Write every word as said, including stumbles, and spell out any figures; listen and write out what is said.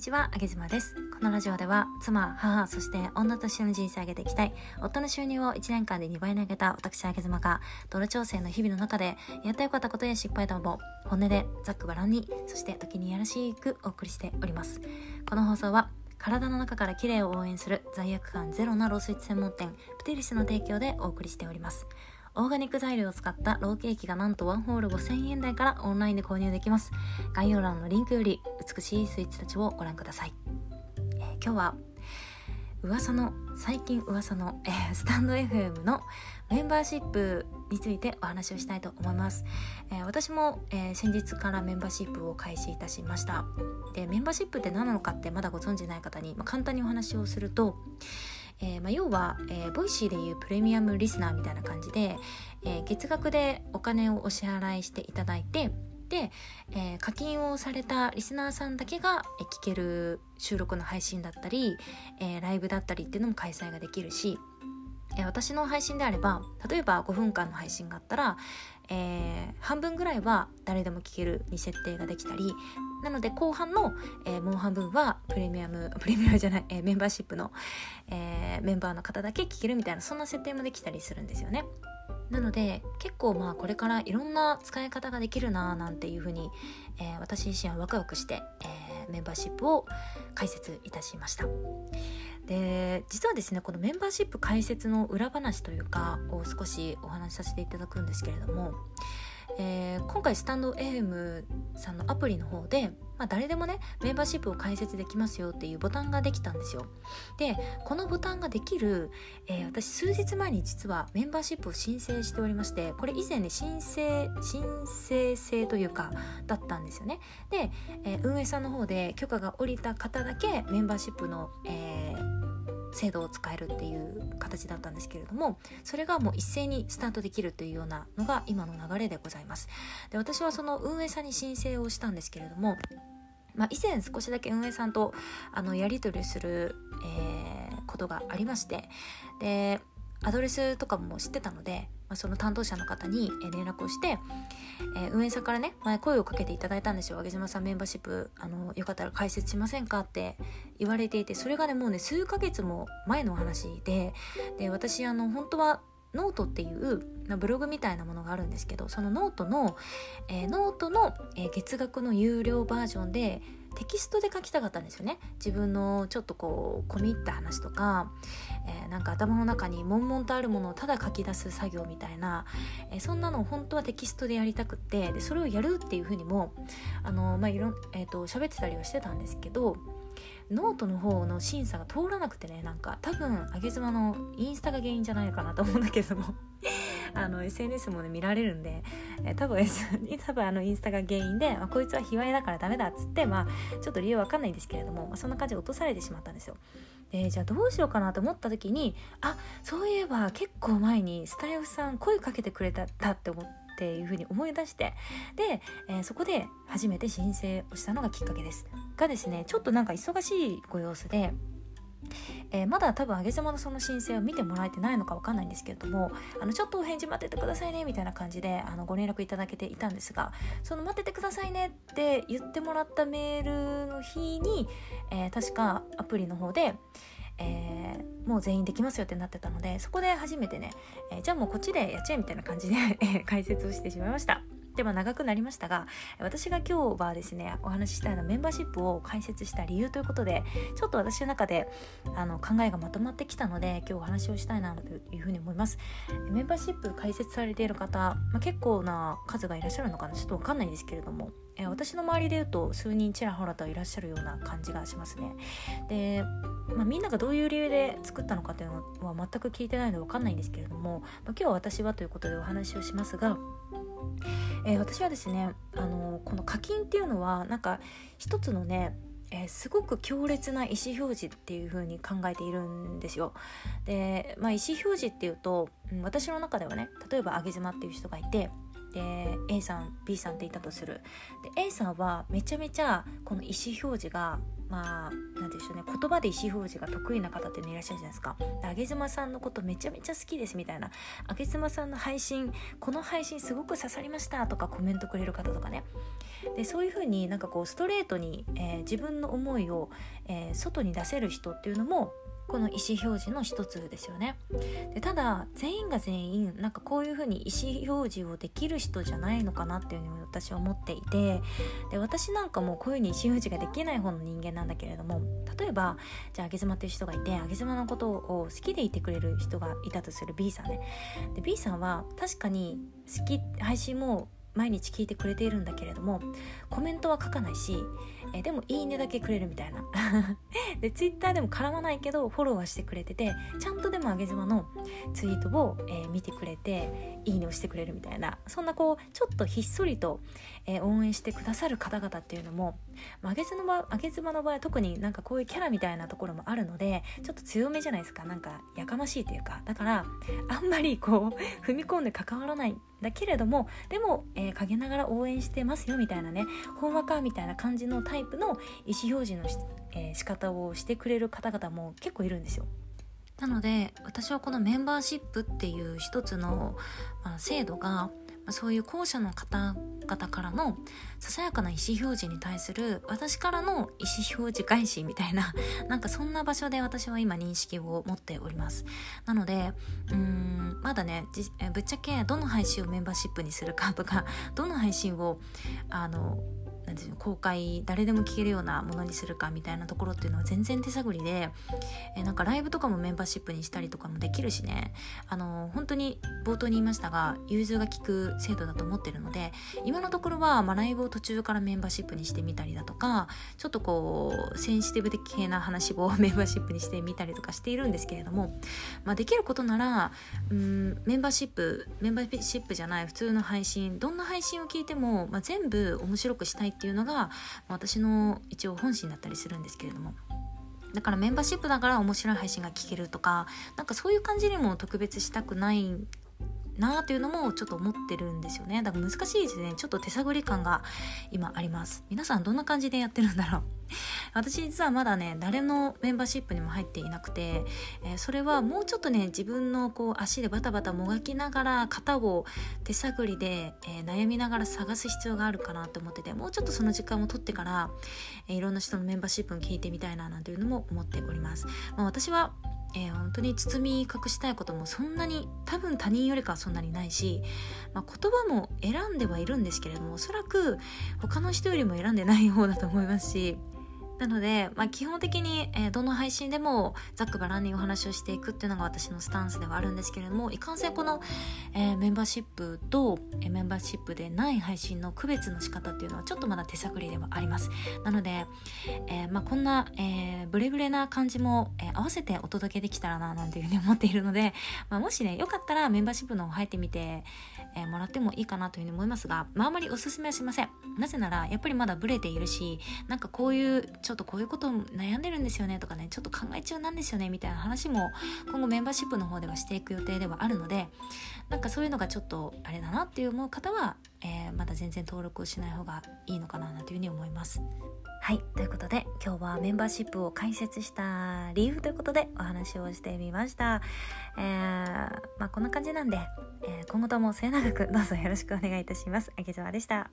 にちは、あげずまです。このラジオでは妻、母、そして女としての人生を上げていきたい、夫の収入をいちねんかんでにばいに上げた私、あげずまがドル調整の日々の中でやってよかったことや失敗談を本音でざっくばらんに、そして時にやらしくお送りしております。この放送は体の中から綺麗を応援する罪悪感ゼロなロースイーツ専門店プティリスの提供でお送りしております。オーガニック材料を使ったローケーキがなんとワンホールごせんえんだいからオンラインで購入できます。概要欄のリンクより美しいスイーツたちをご覧ください。えー、今日は噂の最近噂の、えー、スタンド エフエム のメンバーシップについてお話をしたいと思います。えー、私も、えー、先日からメンバーシップを開始いたしました。で、メンバーシップって何なのかってまだご存じない方に、まあ、簡単にお話をすると、えーまあ、要は、えー、ボイシーでいうプレミアムリスナーみたいな感じで、えー、月額でお金をお支払いしていただいて、で、えー、課金をされたリスナーさんだけが聞ける収録の配信だったり、えー、ライブだったりっていうのも開催ができるし、えー、私の配信であれば、例えばごふんかんの配信があったら、えー、半分ぐらいは誰でも聞けるに設定ができたり、なので後半の、えー、もう半分はプレミアムプレミアムじゃない、えー、メンバーシップの、えー、メンバーの方だけ聞けるみたいな、そんな設定もできたりするんですよね。なので結構まあこれからいろんな使い方ができるななんていうふうに、えー、私自身はワクワクして、えー、メンバーシップを開設いたしました。で、実はですね、このメンバーシップ開設の裏話というかを少しお話しさせていただくんですけれども、えー、今回スタンド エフエム さんのアプリの方で、まあ、誰でもねメンバーシップを開設できますよっていうボタンができたんですよ。で、このボタンができる、えー、私数日前に実はメンバーシップを申請しておりまして、これ以前ね申請申請制というかだったんですよね。で、えー、運営さんの方で許可が下りた方だけメンバーシップの、えー制度を使えるっていう形だったんですけれども、それがもう一斉にスタートできるというようなのが今の流れでございます。で、私はその運営さんに申請をしたんですけれども、まあ、以前少しだけ運営さんとあのやり取りする、えー、ことがありまして、でアドレスとかも知ってたので、まあ、その担当者の方に連絡をして、えー、運営さんからね前声をかけていただいたんですよ。あげずまさんメンバーシップあのよかったら開設しませんかって言われていて、それがねもうね数ヶ月も前のお話で、で私あの本当はノートっていう、まあ、ブログみたいなものがあるんですけど、そのノートの、えー、ノートの、えー、月額の有料バージョンでテキストで書きたかったんですよね。自分のちょっとこう込み入った話とか、えー、なんか頭の中に悶々とあるものをただ書き出す作業みたいな、えー、そんなのを本当はテキストでやりたくって、でそれをやるっていうふうにもあのまあいろんえっと喋ってたりはしてたんですけど、ノートの方の審査が通らなくてね、なんか多分あげずまのインスタが原因じゃないかなと思うんだけどもあの エスエヌエス もね見られるんで、え多分 S 多分あのインスタが原因で、まあ、こいつは卑猥だからダメだっつって、まあ、ちょっと理由わかんないんですけれども、まあ、そんな感じで落とされてしまったんですよ。で、じゃあどうしようかなと思った時に、あ、そういえば結構前にスタイフさん声かけてくれたって思っていうふうに思い出して、で、えー、そこで初めて申請をしたのがきっかけですがですね、ちょっとなんか忙しいご様子で、えー、まだ多分あげずまのその申請を見てもらえてないのかわかんないんですけれども、あのちょっとお返事待っててくださいねみたいな感じであのご連絡いただけていたんですが、その待っててくださいねって言ってもらったメールの日に、えー、確かアプリの方で、えー、もう全員できますよってなってたので、そこで初めてね、えー、じゃあもうこっちでやっちゃえみたいな感じで解説をしてしまいました。では長くなりましたが、私が今日はですねお話ししたいのはメンバーシップを開設した理由ということで、ちょっと私の中であの考えがまとまってきたので今日お話をしたいなというふうに思います。メンバーシップ開設されている方、まあ、結構な数がいらっしゃるのかな、ちょっと分かんないんですけれども、え私の周りでいうと数人ちらほらといらっしゃるような感じがしますね。で、まあ、みんながどういう理由で作ったのかというのは全く聞いてないので分かんないんですけれども、まあ、今日は私はということでお話をしますが、えー、私はですね、あのー、この課金っていうのはなんか一つのね、えー、すごく強烈な意思表示っていう風に考えているんですよ。で、まあ、意思表示っていうと、うん、私の中ではね、例えばあげずまっていう人がいて、で A さん B さんっていたとする。で A さんはめちゃめちゃこの意思表示がまあなんでしょうね、言葉で意思表示が得意な方っていらっしゃるじゃないですか。あげ妻さんのことめちゃめちゃ好きですみたいな、あげ妻さんの配信、この配信すごく刺さりましたとかコメントくれる方とかね。でそういう風になんかこうストレートに、えー、自分の思いを、えー、外に出せる人っていうのもこの意思表示の一つですよね。でただ全員が全員なんかこういう風に意思表示をできる人じゃないのかなっていうのを私は思っていて、で私なんかもこういう風に意思表示ができない方の人間なんだけれども、例えばじゃああげ妻っていう人がいて、あげ妻のことを好きでいてくれる人がいたとする B さんね。で B さんは確かに好き、配信も毎日聞いてくれているんだけれどもコメントは書かないし、えでもいいねだけくれるみたいなでツイッターでも絡まないけどフォローはしてくれてて、ちゃんとでもあげ妻のツイートを、えー、見てくれていいねをしてくれるみたいな、そんなこうちょっとひっそりと、えー、応援してくださる方々っていうのも、まあ、あげ妻の場合、あげ妻の場合特になんかこういうキャラみたいなところもあるのでちょっと強めじゃないですか。なんかやかましいというか、だからあんまりこう踏み込んで関わらないだけれども、でも、えー、陰ながら応援してますよみたいなね、ほんわかみたいな感じのタイプの意思表示のし、えー、仕方をしてくれる方々も結構いるんですよ。なので私はこのメンバーシップっていう一つの、まあ、制度がそういう後者の方々からのささやかな意思表示に対する私からの意思表示返しみたいな、なんかそんな場所で私は今認識を持っております。なのでうーんまだね、じぶっちゃけどの配信をメンバーシップにするかとか、どの配信をあのなんていうの公開誰でも聞けるようなものにするかみたいなところっていうのは全然手探りで、えなんかライブとかもメンバーシップにしたりとかもできるしね、あの本当に冒頭に言いましたが融通が利く制度だと思ってるので、今のところは、まあ、ライブを途中からメンバーシップにしてみたりだとか、ちょっとこうセンシティブ的な話をメンバーシップにしてみたりとかしているんですけれども、まあ、できることならうーんメンバーシップメンバーシップじゃない普通の配信、どんな配信を聞いても、まあ、全部面白くしたいっていうのが私の一応本心だったりするんですけれども、だからメンバーシップだから面白い配信が聞けるとか、なんかそういう感じにも特別したくないなというのもちょっと思ってるんですよね。だから難しいですね。ちょっと手探り感が今あります。皆さんどんな感じでやってるんだろう私実はまだね誰のメンバーシップにも入っていなくて、えー、それはもうちょっとね自分のこう足でバタバタもがきながら型を手探りで、えー、悩みながら探す必要があるかなと思ってて、もうちょっとその時間を取ってから、えー、いろんな人のメンバーシップに聞いてみたいななんていうのも思っております。まあ、私はえー、本当に包み隠したいこともそんなに多分他人よりかはそんなにないし、まあ、言葉も選んではいるんですけれどもおそらく他の人よりも選んでない方だと思いますし、なので、まあ、基本的に、えー、どの配信でもざっくばらんにお話をしていくっていうのが私のスタンスではあるんですけれども、いかんせんこの、えー、メンバーシップと、えー、メンバーシップでない配信の区別の仕方っていうのはちょっとまだ手探りではあります。なので、えーまあ、こんな、えー、ブレブレな感じも、えー、合わせてお届けできたらななんていうふうに思っているので、まあ、もしねよかったらメンバーシップの方入ってみて、えー、もらってもいいかなというふうに思いますが、まあ、あまりおすすめはしません。なぜならやっぱりまだブレているし、なんかこういうちょっとこういうこと悩んでるんですよねとかね、ちょっと考え中なんですよねみたいな話も今後メンバーシップの方ではしていく予定ではあるので、なんかそういうのがちょっとあれだなっていう思う方は、えー、まだ全然登録をしない方がいいのかなというふうに思います。はい、ということで今日はメンバーシップを開設した理由ということでお話をしてみました。えー、まあこんな感じなんで、えー、今後とも末永くどうぞよろしくお願いいたします。あげ妻でした。